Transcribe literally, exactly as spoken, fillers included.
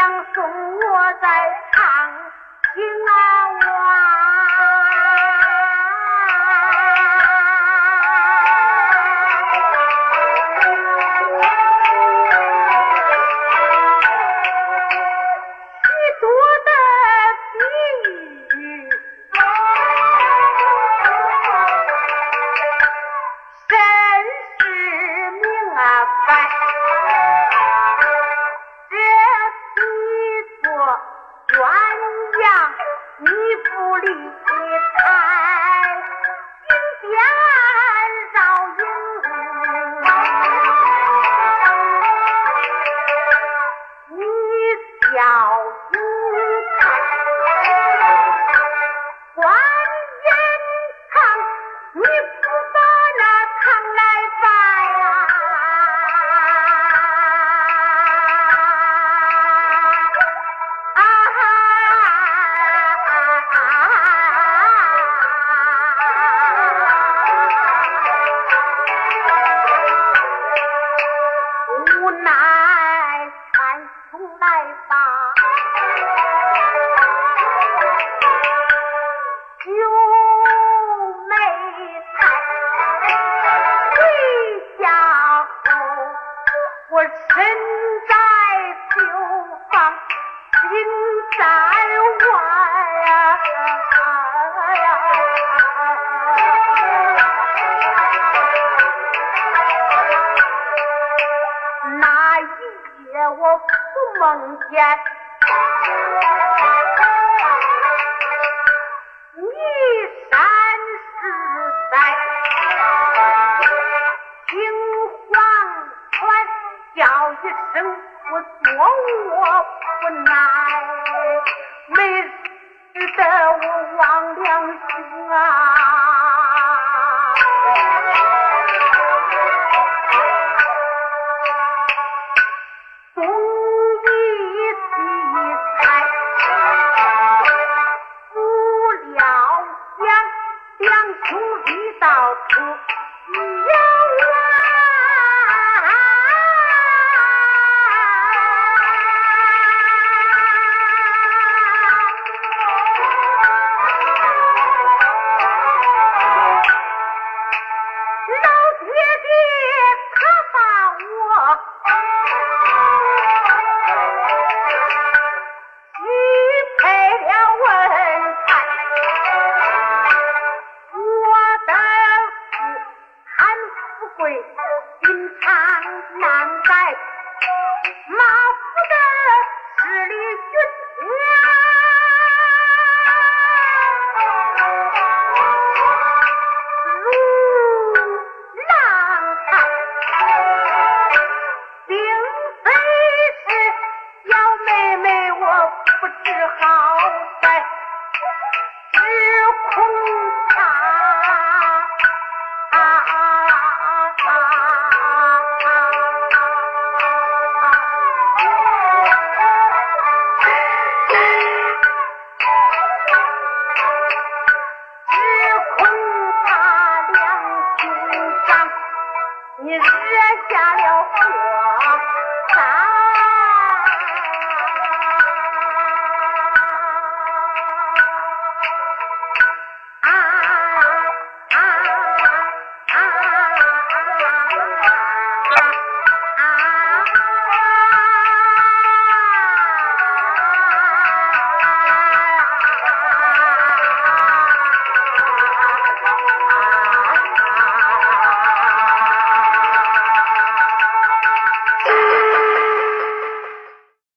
娘送我在长兴啊哇，许多的谜语，真是命啊白。你惹下了祸。